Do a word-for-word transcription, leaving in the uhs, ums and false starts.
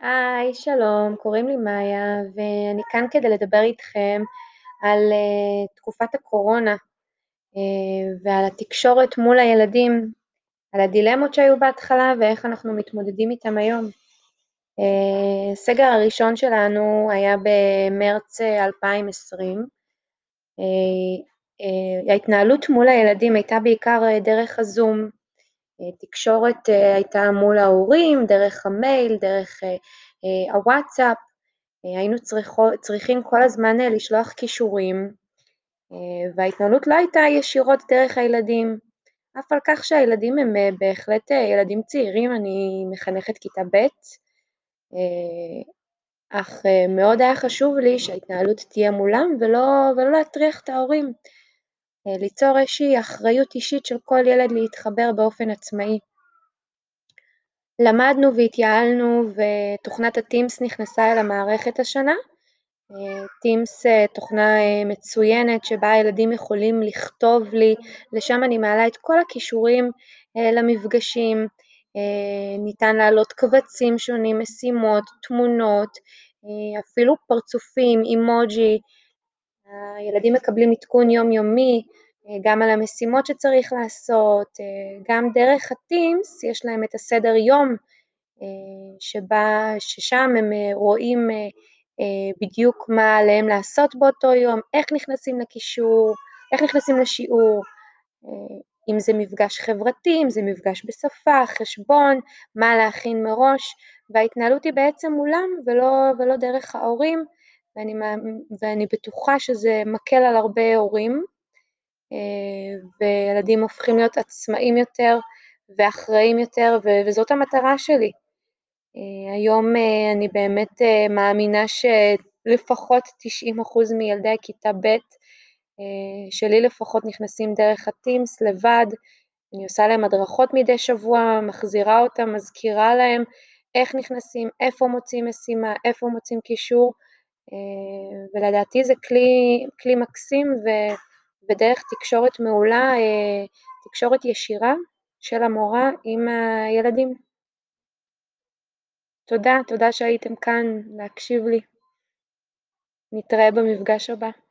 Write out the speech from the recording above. היי, שלום, קוראים לי מאיה, ואני כאן כדי לדבר איתכם על uh, תקופת הקורונה uh, ועל התקשורת מול הילדים, על הדילמות שהיו בהתחלה ואיך אנחנו מתמודדים איתם היום. Uh, סגר הראשון שלנו היה במרץ אלפיים עשרים. Uh, uh, ההתנהלות מול הילדים הייתה בעיקר דרך הזום. תקשורת הייתה מול ההורים, דרך המייל, דרך הוואטסאפ, היינו צריכים כל הזמן לשלוח קישורים, וההתנהלות לא הייתה ישירות דרך הילדים, אף על כך שהילדים הם בהחלט ילדים צעירים, אני מחנכת כיתה ב', אך מאוד היה חשוב לי שההתנהלות תהיה מולם, ולא, ולא להטריח את ההורים. ליצור איזושהי אחריות אישית של כל ילד להתחבר באופן עצמאי. למדנו והתייעלנו ותוכנת הטימס נכנסה אל המערכת השנה. טימס תוכנה מצוינת שבה הילדים יכולים לכתוב לי, לשם אני מעלה את כל הכישורים למפגשים, ניתן להעלות קבצים שונים, משימות, תמונות, אפילו פרצופים, אימוג'י, הילדים מקבלים עדכון יומיומי, גם על המשימות שצריך לעשות, גם דרך הטימס יש להם את הסדר יום, שבה, ששם הם רואים בדיוק מה עליהם לעשות באותו יום, איך נכנסים לקישור, איך נכנסים לשיעור, אם זה מפגש חברתי, אם זה מפגש בשפה, חשבון, מה להכין מראש, וההתנהלות היא בעצם מולם ולא, ולא דרך ההורים, ואני, ואני בטוחה שזה מקל על הרבה הורים, וילדים הופכים להיות עצמאים יותר ואחראים יותר, וזאת המטרה שלי. היום אני באמת מאמינה שלפחות תשעים אחוז מילדי הכיתה ב' שלי לפחות נכנסים דרך הטימס לבד, אני עושה להם הדרכות מדי שבוע, מחזירה אותם, מזכירה להם איך נכנסים, איפה מוצאים משימה, איפה מוצאים קישור, ולדעתי זה כלי, כלי מקסים ובדרך תקשורת מעולה, תקשורת ישירה של המורה עם הילדים. תודה, תודה שהייתם כאן להקשיב לי. נתראה במפגש הבא.